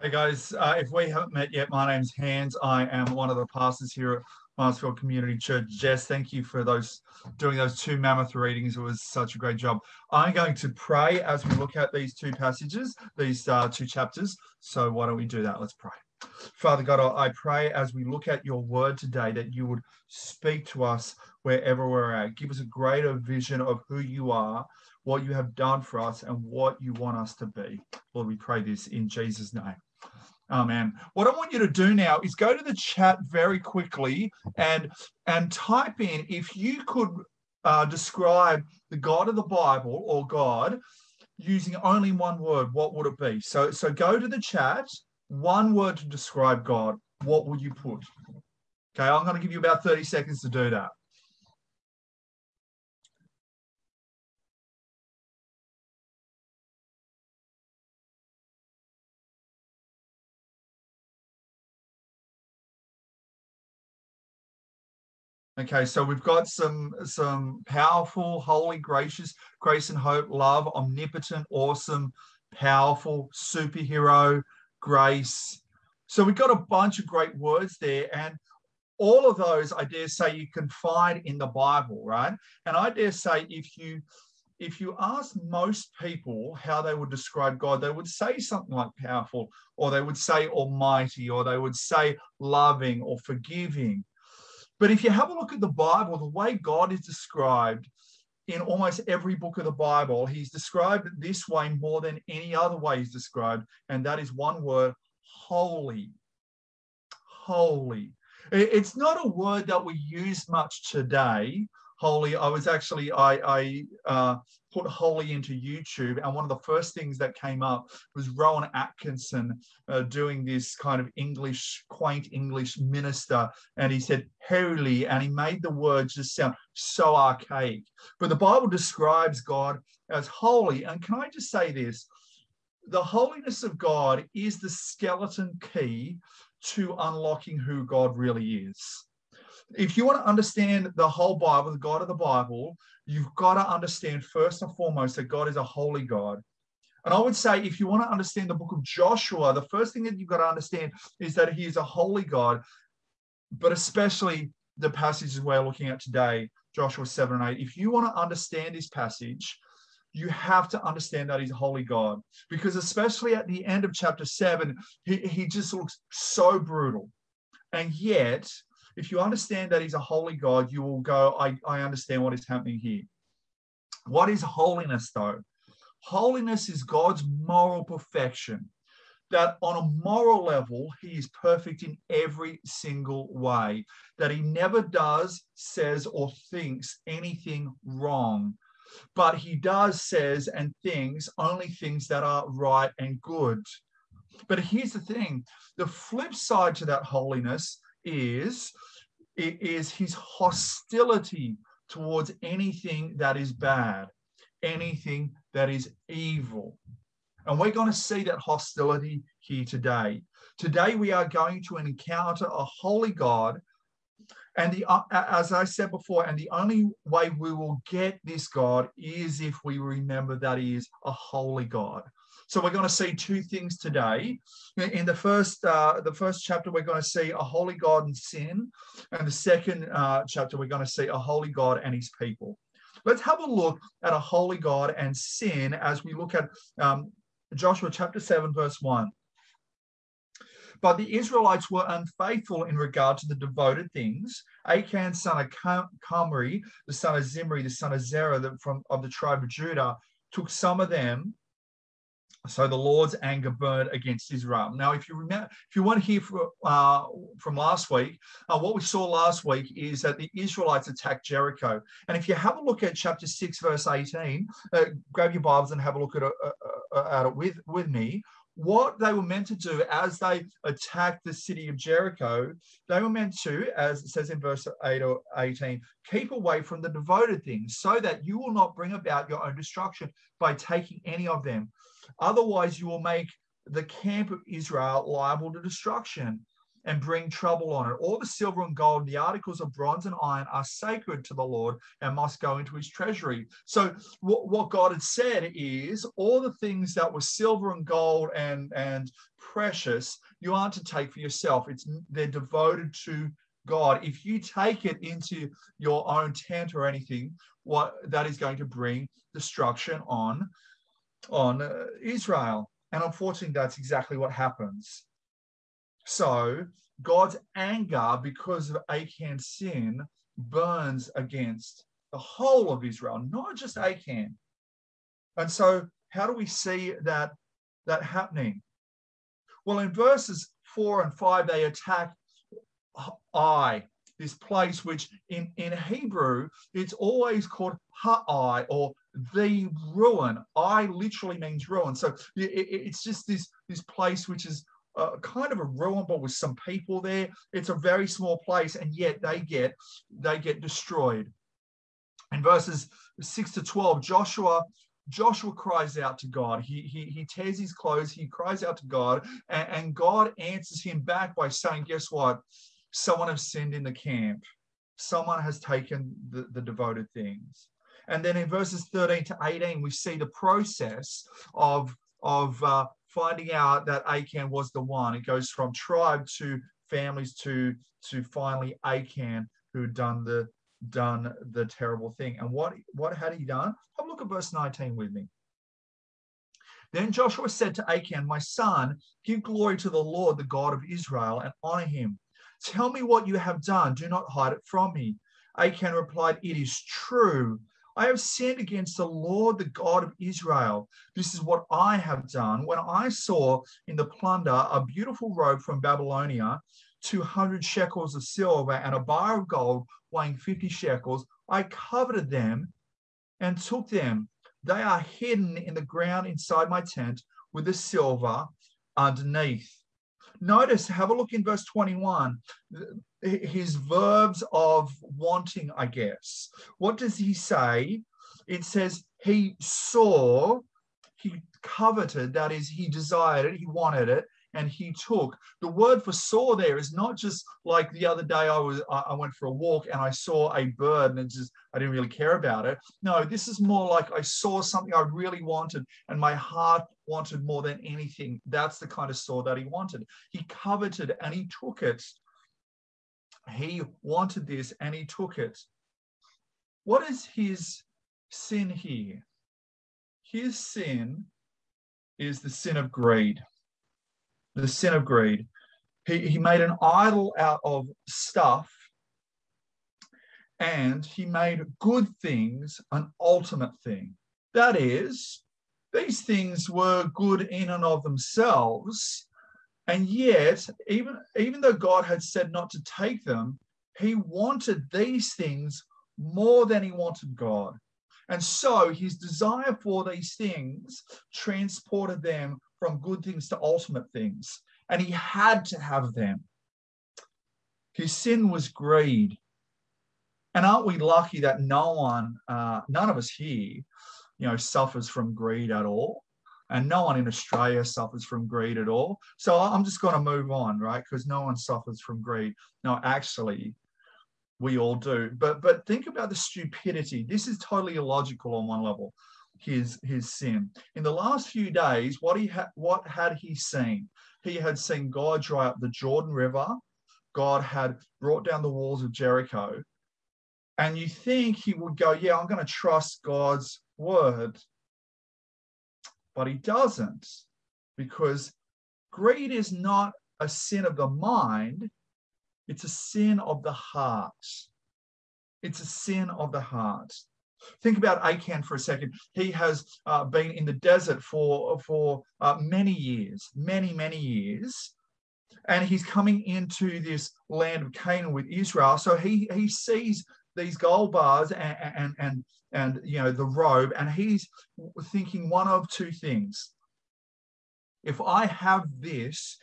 Hey guys, if we haven't met yet, my name's Hans. I am one of the pastors here at Marsfield Community Church. Jess, thank you for doing those two mammoth readings. It was such a great job. I'm going to pray as we look at these two passages, these two chapters. So why don't we do that? Let's pray. Father God, I pray as we look at your word today that you would speak to us wherever we're at. Give us a greater vision of who you are, what you have done for us, and what you want us to be. Lord, we pray this in Jesus' name. Amen. What I want you to do now is go to the chat very quickly and type in, if you could describe the God of the Bible or God using only one word, what would it be? So go to the chat, one word to describe God. What would you put? Okay, I'm going to give you about 30 seconds to do that. Okay, so we've got some powerful, holy, gracious, grace and hope, love, omnipotent, awesome, powerful, superhero, grace. So we've got a bunch of great words there. And all of those, I dare say, you can find in the Bible, right? And I dare say if you ask most people how they would describe God, they would say something like powerful, or they would say almighty, or they would say loving or forgiving. But if you have a look at the Bible, the way God is described in almost every book of the Bible, he's described this way more than any other way he's described. And that is one word, holy. Holy. It's not a word that we use much today. Holy. I put holy into YouTube, and one of the first things that came up was Rowan Atkinson doing this kind of English, quaint English minister, and he said holy, and he made the words just sound so archaic. But the Bible describes God as holy, and can I just say this? The holiness of God is the skeleton key to unlocking who God really is. If you want to understand the whole Bible, the God of the Bible, you've got to understand first and foremost that God is a holy God. And I would say if you want to understand the book of Joshua, the first thing that you've got to understand is that he is a holy God, but especially the passages we're looking at today, Joshua 7 and 8. If you want to understand this passage, you have to understand that he's a holy God, because especially at the end of chapter 7, he just looks so brutal. And yet, if you understand that he's a holy God, you will go, I understand what is happening here. What is holiness, though? Holiness is God's moral perfection, that on a moral level, he is perfect in every single way, that he never does, says, or thinks anything wrong. But he does, says, and thinks only things that are right and good. But here's the thing. The flip side to that holiness is his hostility towards anything that is bad, anything that is evil. And we're going to see that hostility here today. Today we are going to encounter a holy God. And as I said before, and the only way we will get this God is if we remember that he is a holy God. So we're going to see two things today. In the first chapter, we're going to see a holy God and sin. And the second chapter, we're going to see a holy God and his people. Let's have a look at a holy God and sin as we look at Joshua chapter 7, verse 1. But the Israelites were unfaithful in regard to the devoted things. Achan, son of Carmi, the son of Zimri, the son of Zerah of the tribe of Judah, took some of them. So the Lord's anger burned against Israel. Now, if you remember, if you want to hear from last week, what we saw last week is that the Israelites attacked Jericho. And if you have a look at chapter 6, verse 18, grab your Bibles and have a look at it with me. What they were meant to do as they attacked the city of Jericho, they were meant to, as it says in verse 8 or 18, keep away from the devoted things so that you will not bring about your own destruction by taking any of them. Otherwise, you will make the camp of Israel liable to destruction. and bring trouble on it. All the silver and gold, the articles of bronze and iron are sacred to the Lord and must go into his treasury. So what God had said is all the things that were silver and gold and precious, you aren't to take for yourself. They're devoted to God. If you take it into your own tent or anything, that is going to bring destruction on Israel. And unfortunately, that's exactly what happens. So God's anger, because of Achan's sin, burns against the whole of Israel, not just Achan. And so how do we see that happening? Well, in verses 4 and 5, they attack Ha'ai, this place which in Hebrew, it's always called Ha'ai, or the ruin. I literally means ruin. So it's just this place which is kind of a ruin, but with some people there. It's a very small place, and yet they get destroyed. In verses 6 to 12, Joshua cries out to God. He tears his clothes. He cries out to God, and God answers him back by saying, guess what? Someone has sinned in the camp. Someone has taken the devoted things. And then in verses 13 to 18, we see the process of finding out that Achan was the one. It goes from tribe to families to finally Achan, who done the terrible thing. And what had he done? Have a look at verse 19 with me. Then Joshua said to Achan, my son, give glory to the Lord, the God of Israel, and honor him. Tell me what you have done. Do not hide it from me. Achan replied, it is true. I have sinned against the Lord, the God of Israel. This is what I have done. When I saw in the plunder a beautiful robe from Babylonia, 200 shekels of silver and a bar of gold weighing 50 shekels, I coveted them and took them. They are hidden in the ground inside my tent with the silver underneath. Notice, have a look in verse 21, his verbs of wanting, I guess. What does he say? It says he saw, he coveted, that is, he desired it, he wanted it, and he took. The word for saw there is not just like the other day I went for a walk and I saw a bird and I didn't really care about it. No, this is more like I saw something I really wanted and my heart wanted more than anything. That's the kind of saw that he wanted. He coveted and he took it. He wanted this and he took it. What is his sin here? His sin is the sin of greed. The sin of greed. He made an idol out of stuff, and he made good things an ultimate thing. That is, these things were good in and of themselves, and yet, even though God had said not to take them, he wanted these things more than he wanted God. And so his desire for these things transported them from good things to ultimate things, and he had to have them. His sin was greed. And aren't we lucky that none of us here, suffers from greed at all? And no one in Australia suffers from greed at all. So I'm just going to move on, right? Because no one suffers from greed. No, actually, we all do. But think about the stupidity. This is totally illogical on one level. His sin. In the last few days, what had he seen? He had seen God dry up the Jordan River. God had brought down the walls of Jericho. And you think he would go, yeah, I'm going to trust God's word. But he doesn't, because greed is not a sin of the mind. It's a sin of the heart. It's a sin of the heart. Think about Achan for a second. He has been in the desert for many years. And he's coming into this land of Canaan with Israel. So he sees these gold bars and the robe, and he's thinking one of two things. If I have this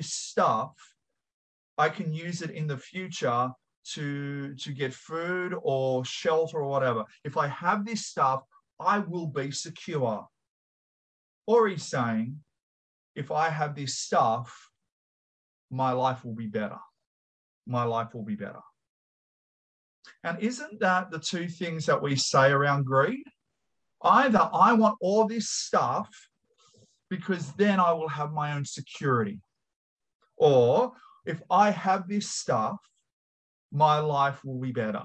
stuff, I can use it in the future to get food or shelter or whatever. If I have this stuff, I will be secure. Or he's saying, if I have this stuff, my life will be better. My life will be better. And isn't that the two things that we say around greed? Either I want all this stuff because then I will have my own security. Or if I have this stuff, my life will be better,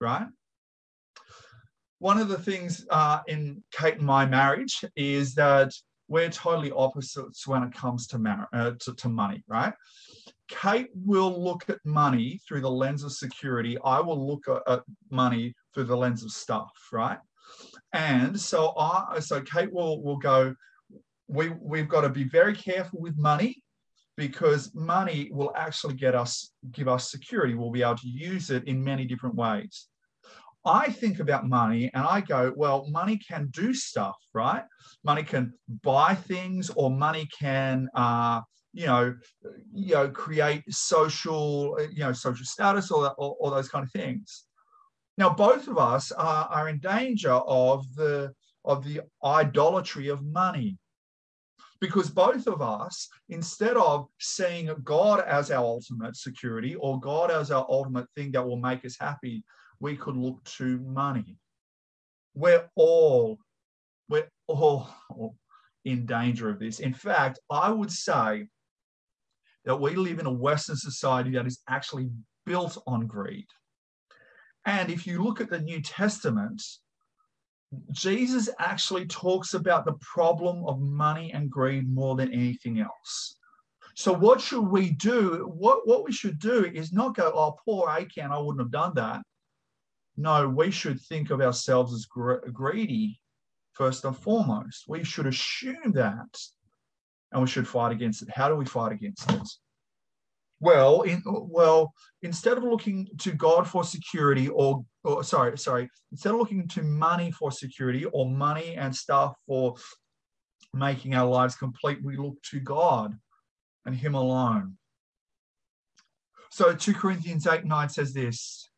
right? One of the things in Kate and my marriage is that we're totally opposites when it comes to money, right? Kate will look at money through the lens of security. I will look at money through the lens of stuff, right? And so Kate will go, we've got to be very careful with money because money will actually give us security. We'll be able to use it in many different ways. I think about money and I go, well, money can do stuff, right? Money can buy things, or money can, create social status or those kind of things. Now, both of us are in danger of the idolatry of money, because both of us, instead of seeing God as our ultimate security or God as our ultimate thing that will make us happy, we could look to money. We're all in danger of this. In fact, I would say that we live in a Western society that is actually built on greed. And if you look at the New Testament, Jesus actually talks about the problem of money and greed more than anything else. So what should we do? What we should do is not go, oh, poor Achan, I wouldn't have done that. No, we should think of ourselves as greedy first and foremost. We should assume that, and we should fight against it. How do we fight against it? Well, instead of looking to God for security, instead of looking to money for security or money and stuff for making our lives complete, we look to God and Him alone. So 2 Corinthians 8:9 says this,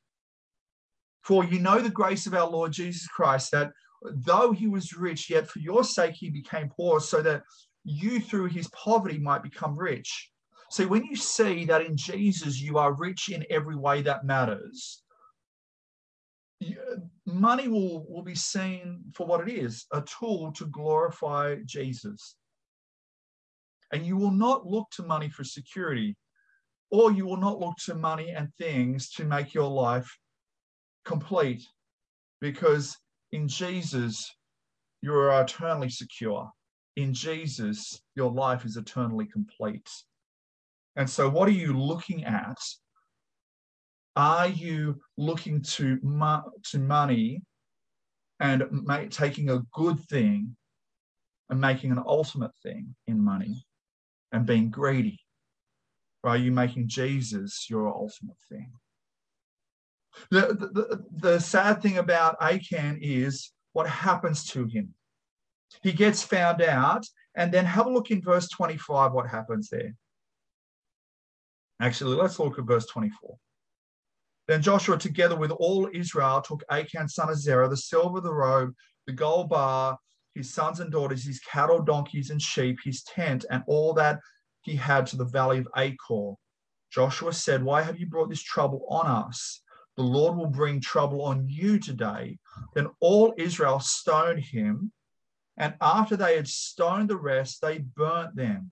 "For you know the grace of our Lord Jesus Christ, that though he was rich, yet for your sake he became poor, so that you through his poverty might become rich." So when you see that in Jesus you are rich in every way that matters, money will be seen for what it is, a tool to glorify Jesus. And you will not look to money for security, or you will not look to money and things to make your life complete, because in Jesus, you are eternally secure. In Jesus, your life is eternally complete. And so what are you looking at? Are you looking to money and taking a good thing and making an ultimate thing in money and being greedy? Or are you making Jesus your ultimate thing? The sad thing about Achan is what happens to him. He gets found out, and then have a look in verse 25 what happens there. Actually, let's look at verse 24. "Then Joshua, together with all Israel, took Achan, son of Zerah, the silver, the robe, the gold bar, his sons and daughters, his cattle, donkeys, and sheep, his tent, and all that he had to the valley of Achor. Joshua said, 'Why have you brought this trouble on us? The Lord will bring trouble on you today.' Then all Israel stoned him, and after they had stoned the rest, they burnt them."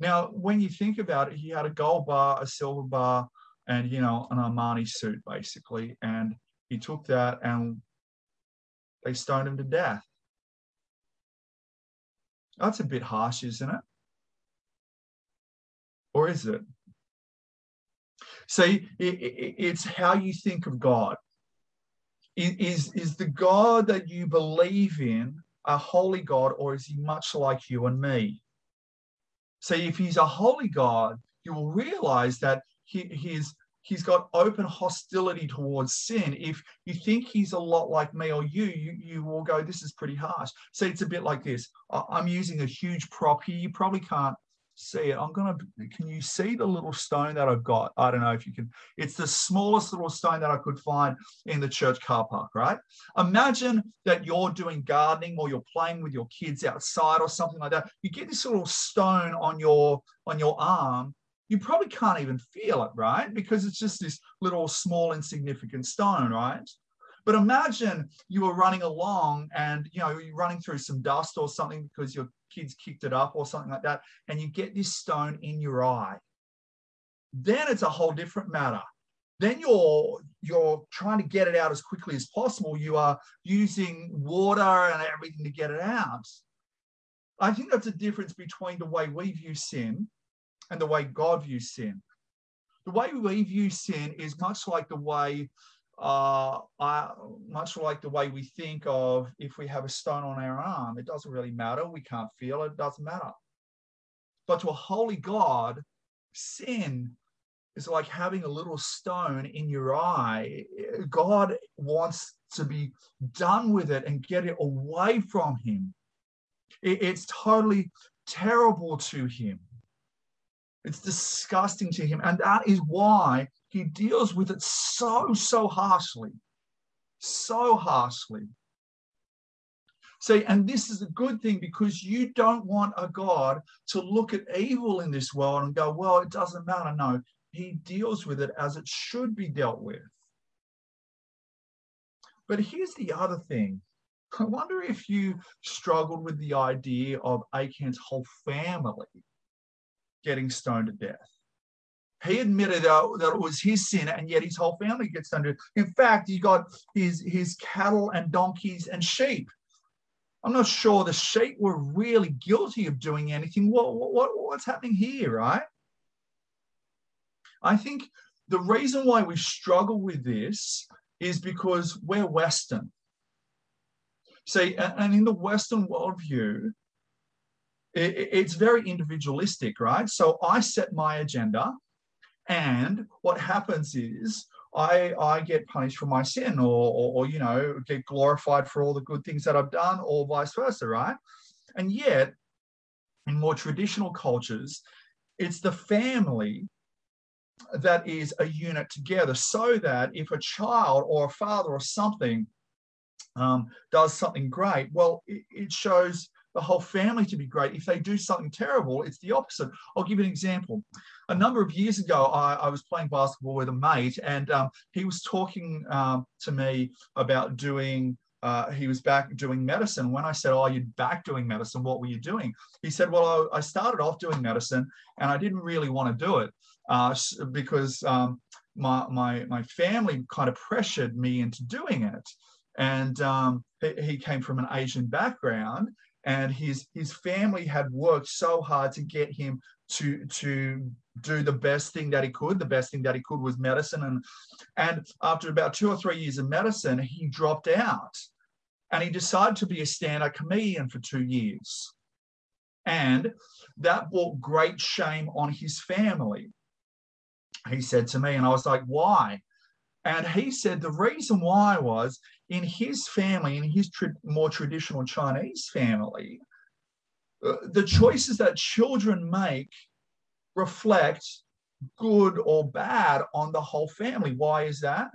Now, when you think about it, he had a gold bar, a silver bar, and, an Armani suit, basically. And he took that and they stoned him to death. That's a bit harsh, isn't it? Or is it? See, it's how you think of God. Is the God that you believe in a holy God, or is he much like you and me? See, if he's a holy God, you will realize that he's got open hostility towards sin. If you think he's a lot like me or you will go, this is pretty harsh. See, it's a bit like this. I'm using a huge prop here. You probably can't see it. Can you see the little stone that I've got? I don't know if you can. It's the smallest little stone that I could find in the church car park, right? Imagine that you're doing gardening or you're playing with your kids outside or something like that. You get this little stone on your arm. You probably can't even feel it, right? Because it's just this little small insignificant stone, right? But imagine you were running along and, you know, you're running through some dust or something because your kids kicked it up or something like that, and you get this stone in your eye. Then it's a whole different matter. Then you're trying to get it out as quickly as possible. You are using water and everything to get it out. I think that's a difference between the way we view sin and the way God views sin. The way we view sin is much like the way we think of, if we have a stone on our arm, it doesn't really matter. We can't feel it. It doesn't matter. But to a holy God, sin is like having a little stone in your eye. God wants to be done with it and get it away from him. It's totally terrible to him. It's disgusting to him. And that is why he deals with it so harshly, so harshly. See, and this is a good thing, because you don't want a God to look at evil in this world and go, well, it doesn't matter. No, he deals with it as it should be dealt with. But here's the other thing. I wonder if you struggled with the idea of Achan's whole family getting stoned to death. He admitted that it was his sin, and yet his whole family gets stoned to death. In fact, he got his cattle and donkeys and sheep. I'm not sure the sheep were really guilty of doing anything. What's happening here, right? I think the reason why we struggle with this is because we're Western. See, and in the Western worldview, it's very individualistic, right? So I set my agenda, and what happens is I get punished for my sin, or you know, get glorified for all the good things that I've done, or vice versa, right? And yet, in more traditional cultures, it's the family that is a unit together, so that if a child or a father or something does something great, well, it shows the whole family to be great. If they do something terrible, it's the opposite. I'll give you an example. A number of years ago, I was playing basketball with a mate, and he was talking to me about he was back doing medicine. When I said, oh, you're back doing medicine, what were you doing? He said, well, I started off doing medicine, and I didn't really want to do it because my family kind of pressured me into doing it. And he came from an Asian background, and his family had worked so hard to get him to do the best thing that he could. The best thing that he could was medicine. And after about 2 or 3 years of medicine, he dropped out. And he decided to be a stand-up comedian for 2 years. And that brought great shame on his family, he said to me. And I was like, why? And he said the reason why was, in his family, in his more traditional Chinese family, the choices that children make reflect good or bad on the whole family. Why is that?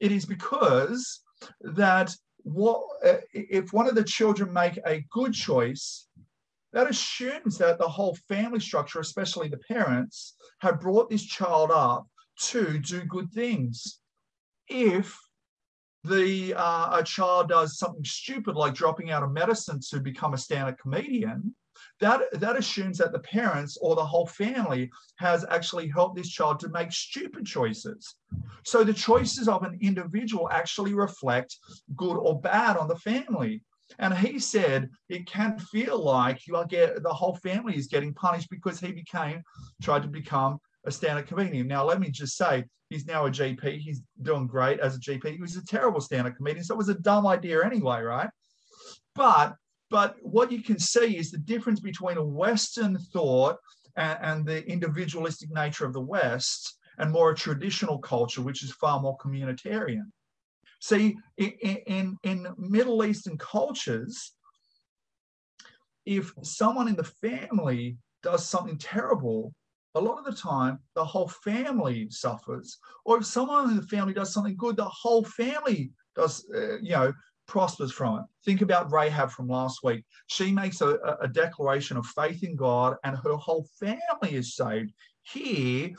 It is because that if one of the children make a good choice, that assumes that the whole family structure, especially the parents, have brought this child up to do good things. If a child does something stupid like dropping out of medicine to become a stand-up comedian, that assumes that the parents or the whole family has actually helped this child to make stupid choices. So the choices of an individual actually reflect good or bad on the family. And he said it can feel like the whole family is getting punished because he tried to become a stand-up comedian. Now, let me just say, he's now a GP. He's doing great as a GP. He was a terrible stand-up comedian, so it was a dumb idea anyway, right? But what you can see is the difference between a Western thought and the individualistic nature of the West, and more a traditional culture, which is far more communitarian. See, in Middle Eastern cultures, if someone in the family does something terrible, a lot of the time, the whole family suffers. Or if someone in the family does something good, the whole family does, prospers from it. Think about Rahab from last week. She makes a declaration of faith in God, and her whole family is saved. Here,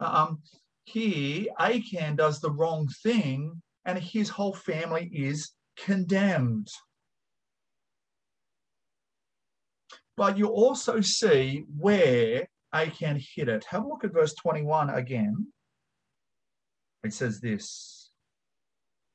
Achan does the wrong thing, and his whole family is condemned. But you also see where Achan hid it. Have a look at verse 21 again. It says this: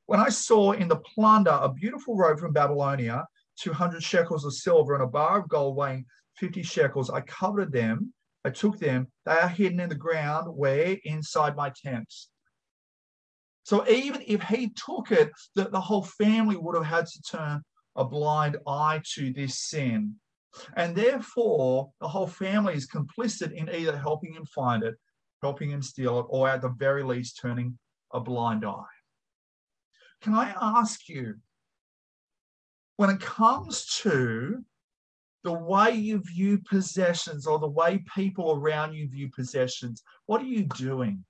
"When I saw in the plunder a beautiful robe from Babylonia, 200 shekels of silver and a bar of gold weighing 50 shekels, I coveted them. I took them. They are hidden in the ground where inside my tents." So even if he took it, the whole family would have had to turn a blind eye to this sin. And therefore, the whole family is complicit in either helping him find it, helping him steal it, or at the very least, turning a blind eye. Can I ask you, when it comes to the way you view possessions or the way people around you view possessions, what are you doing?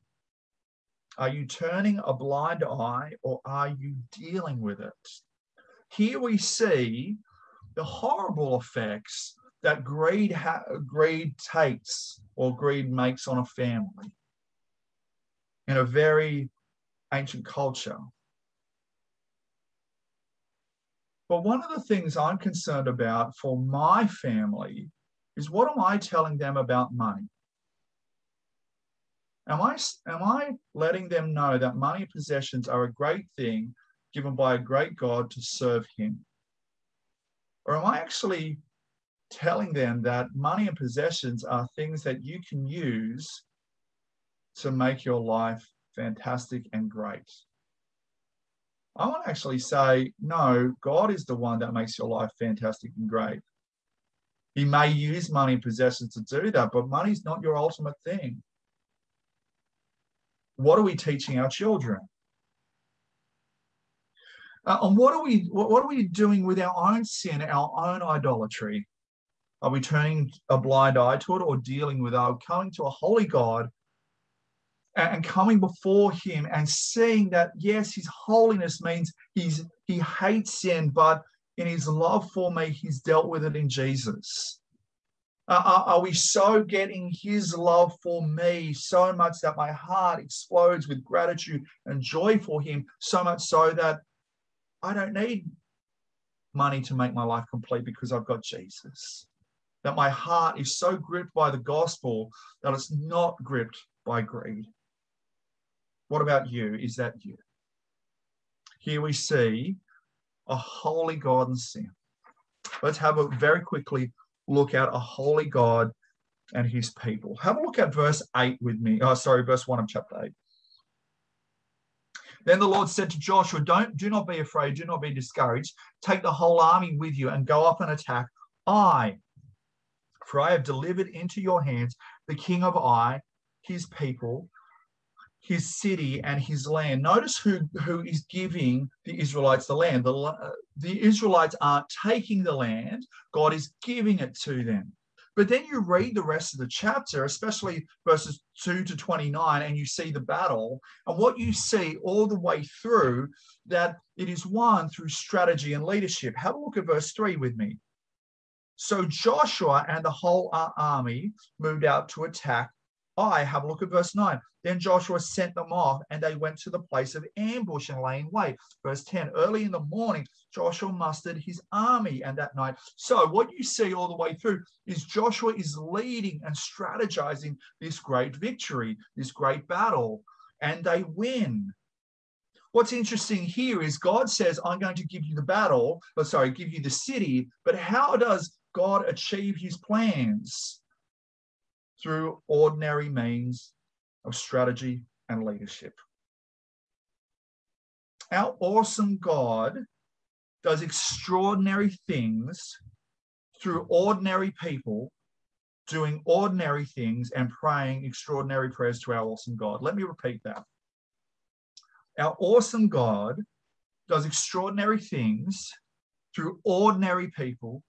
Are you turning a blind eye, or are you dealing with it? Here we see the horrible effects that greed makes on a family in a very ancient culture. But one of the things I'm concerned about for my family is, what am I telling them about money? Am I letting them know that money and possessions are a great thing given by a great God to serve him? Or am I actually telling them that money and possessions are things that you can use to make your life fantastic and great? I want to actually say, no, God is the one that makes your life fantastic and great. He may use money and possessions to do that, but money's not your ultimate thing. What are we teaching our children? And what are we doing with our own sin, our own idolatry? Are we turning a blind eye to it, or dealing with it, coming to a holy God and coming before him and seeing that, yes, his holiness means he hates sin, but in his love for me, he's dealt with it in Jesus? Are we so getting his love for me so much that my heart explodes with gratitude and joy for him, so much so that I don't need money to make my life complete because I've got Jesus? That my heart is so gripped by the gospel that it's not gripped by greed. What about you? Is that you? Here we see a holy God and sin. Let's have a very quickly look at a holy God and his people. Have a look at verse 1 of chapter 8. Then the Lord said to Joshua, do not be afraid, do not be discouraged. Take the whole army with you and go up and attack Ai. For I have delivered into your hands the king of Ai, his people, his city, and his land. Notice who is giving the Israelites the land. The Israelites aren't taking the land. God is giving it to them. But then you read the rest of the chapter, especially verses 2 to 29, and you see the battle. And what you see all the way through, that it is won through strategy and leadership. Have a look at verse 3 with me. So Joshua and the whole army moved out to attack Ai. Have a look at verse 9. Then Joshua sent them off, and they went to the place of ambush and lay in wait. Verse 10, early in the morning, Joshua mustered his army, and that night. So what you see all the way through is Joshua is leading and strategizing this great victory, this great battle, and they win. What's interesting here is God says, I'm going to give you the city, but how does God achieve his plans? Through ordinary means of strategy and leadership. Our awesome God does extraordinary things through ordinary people doing ordinary things and praying extraordinary prayers to our awesome God. Let me repeat that. Our awesome God does extraordinary things through ordinary people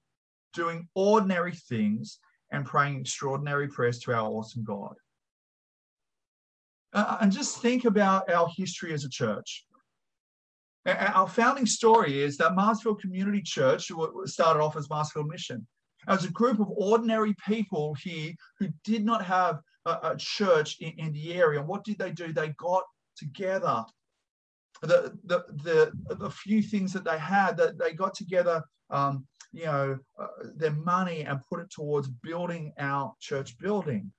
doing ordinary things and praying extraordinary prayers to our awesome God. And just think about our history as a church. Our founding story is that Marsfield Community Church started off as Marsfield Mission. As a group of ordinary people here who did not have a church in the area. And what did they do? They got together. The few things that they had, that they got together, their money and put it towards building our church building.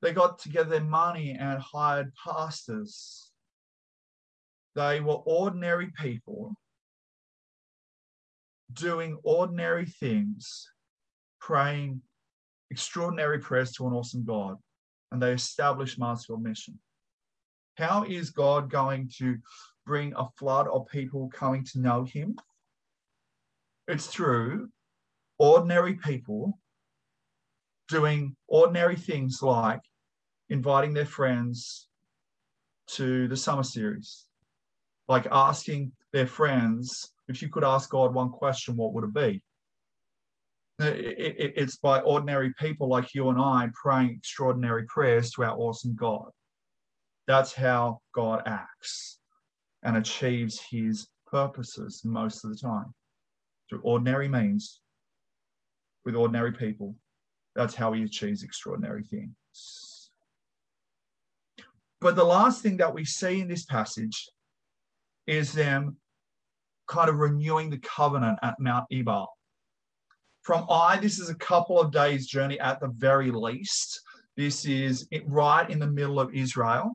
They got together their money and hired pastors. They were ordinary people doing ordinary things, praying extraordinary prayers to an awesome God, and they established Marsfield Mission. How is God going to bring a flood of people coming to know him? It's through ordinary people doing ordinary things like inviting their friends to the summer series, like asking their friends, if you could ask God one question, what would it be? It's by ordinary people like you and I praying extraordinary prayers to our awesome God. That's how God acts and achieves his purposes most of the time, through ordinary means, with ordinary people. That's how he achieves extraordinary things. But the last thing that we see in this passage is them kind of renewing the covenant at Mount Ebal. From Ai, this is a couple of days' journey at the very least. This is right in the middle of Israel.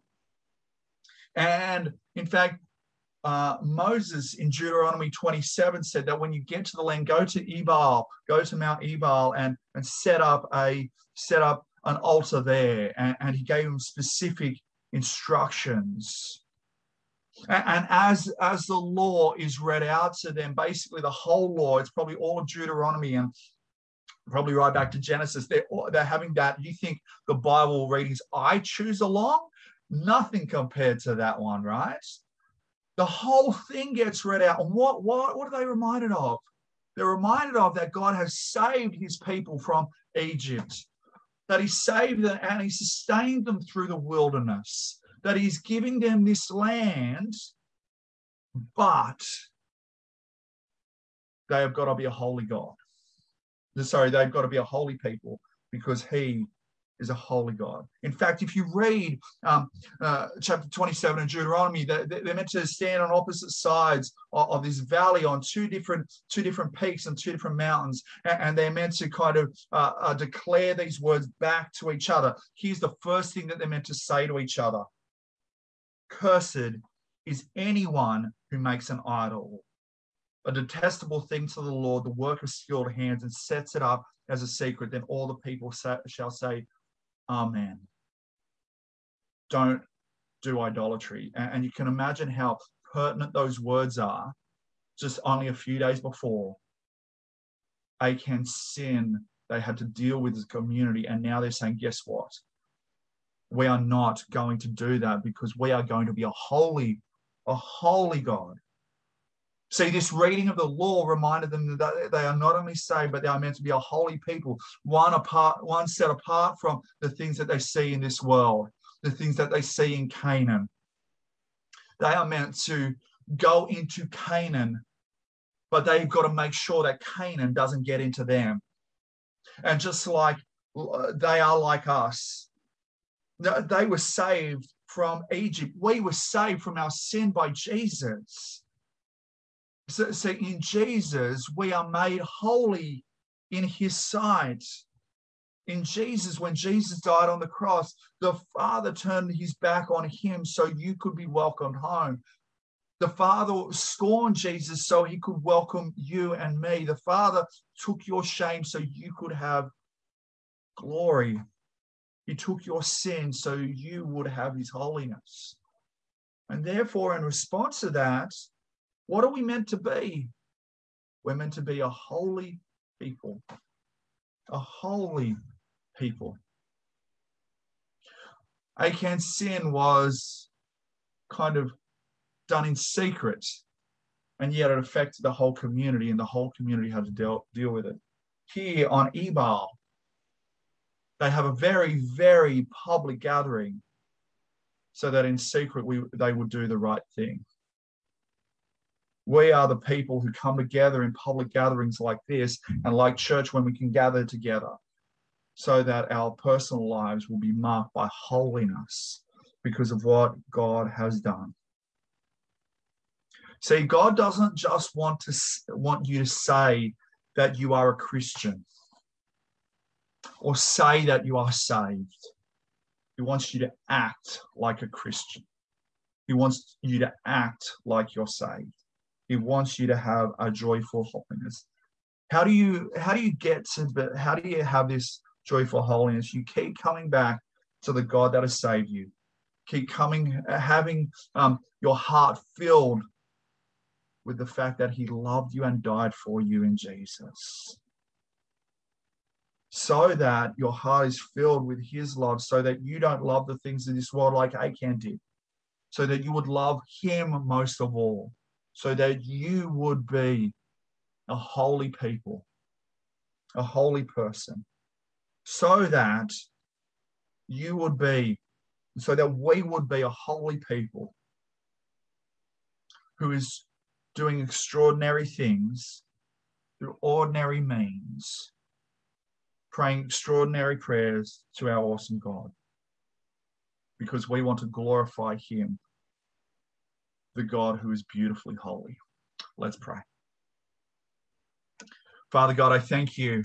And in fact, Moses in Deuteronomy 27 said that when you get to the land, go to Ebal, go to Mount Ebal and set up an altar there. And he gave him specific instructions. And as the law is read out to them, basically the whole law, it's probably all of Deuteronomy and probably right back to Genesis, they're having that, you think the Bible readings I choose along? Nothing compared to that one, right? The whole thing gets read out. And what are they reminded of? They're reminded of that God has saved his people from Egypt, that he saved them and he sustained them through the wilderness, that he's giving them this land, but they have got to be a holy God. Sorry, they've got to be a holy people because he is a holy God. In fact, if you read chapter 27 in Deuteronomy, they're meant to stand on opposite sides of this valley on two different peaks and two different mountains. And they're meant to kind of declare these words back to each other. Here's the first thing that they're meant to say to each other. Cursed is anyone who makes an idol, a detestable thing to the Lord, the work of skilled hands, and sets it up as a secret. Then all the people shall say, Amen. Don't do idolatry. And you can imagine how pertinent those words are. Just only a few days before, Achan's sin they had to deal with as a community. And now they're saying, guess what? We are not going to do that because we are going to be a holy God. See, this reading of the law reminded them that they are not only saved, but they are meant to be a holy people, one set apart from the things that they see in this world, the things that they see in Canaan. They are meant to go into Canaan, but they've got to make sure that Canaan doesn't get into them. And just like they are like us, they were saved from Egypt. We were saved from our sin by Jesus. So in Jesus, we are made holy in his sight. In Jesus, when Jesus died on the cross, the Father turned his back on him so you could be welcomed home. The Father scorned Jesus so he could welcome you and me. The Father took your shame so you could have glory. He took your sin so you would have his holiness. And therefore, in response to that, what are we meant to be? We're meant to be a holy people. A holy people. Achan's sin was kind of done in secret, and yet it affected the whole community, and the whole community had to deal with it. Here on Ebal, They have a very, very public gathering so that in secret they will do the right thing. We are the people who come together in public gatherings like this and like church when we can gather together so that our personal lives will be marked by holiness because of what God has done. See, God doesn't just want you to say that you are a Christian or say that you are saved. He wants you to act like a Christian. He wants you to act like you're saved. He wants you to have a joyful holiness. How do you have this joyful holiness? You keep coming back to the God that has saved you. Keep having your heart filled with the fact that he loved you and died for you in Jesus. So that your heart is filled with his love, so that you don't love the things of this world like Achan did. So that you would love him most of all. So that you would be a holy people, a holy person. So that we would be a holy people who is doing extraordinary things through ordinary means, praying extraordinary prayers to our awesome God, because we want to glorify him, the God who is beautifully holy. Let's pray. Father God, I thank you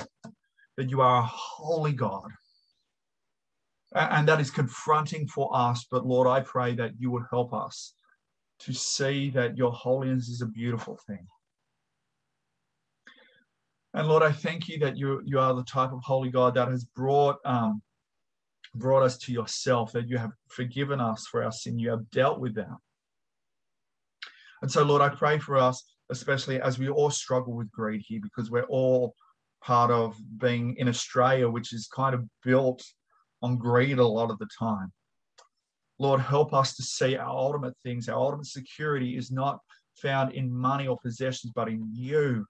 that you are a holy God, and that is confronting for us. But Lord, I pray that you would help us to see that your holiness is a beautiful thing. And Lord, I thank you that you are the type of holy God that has brought us to yourself, that you have forgiven us for our sin, you have dealt with that. And so, Lord, I pray for us, especially as we all struggle with greed here, because we're all part of being in Australia, which is kind of built on greed a lot of the time. Lord, help us to see our ultimate things. Our ultimate security is not found in money or possessions, but in you.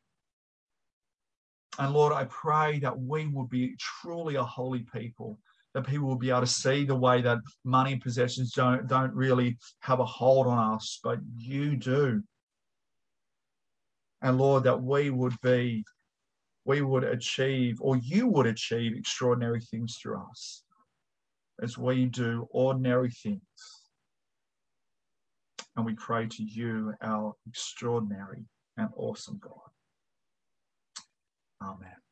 And Lord, I pray that we will be truly a holy people, that people will be able to see the way that money and possessions don't really have a hold on us, but you do. And Lord, that you would achieve extraordinary things through us, as we do ordinary things. And we pray to you, our extraordinary and awesome God. Amen.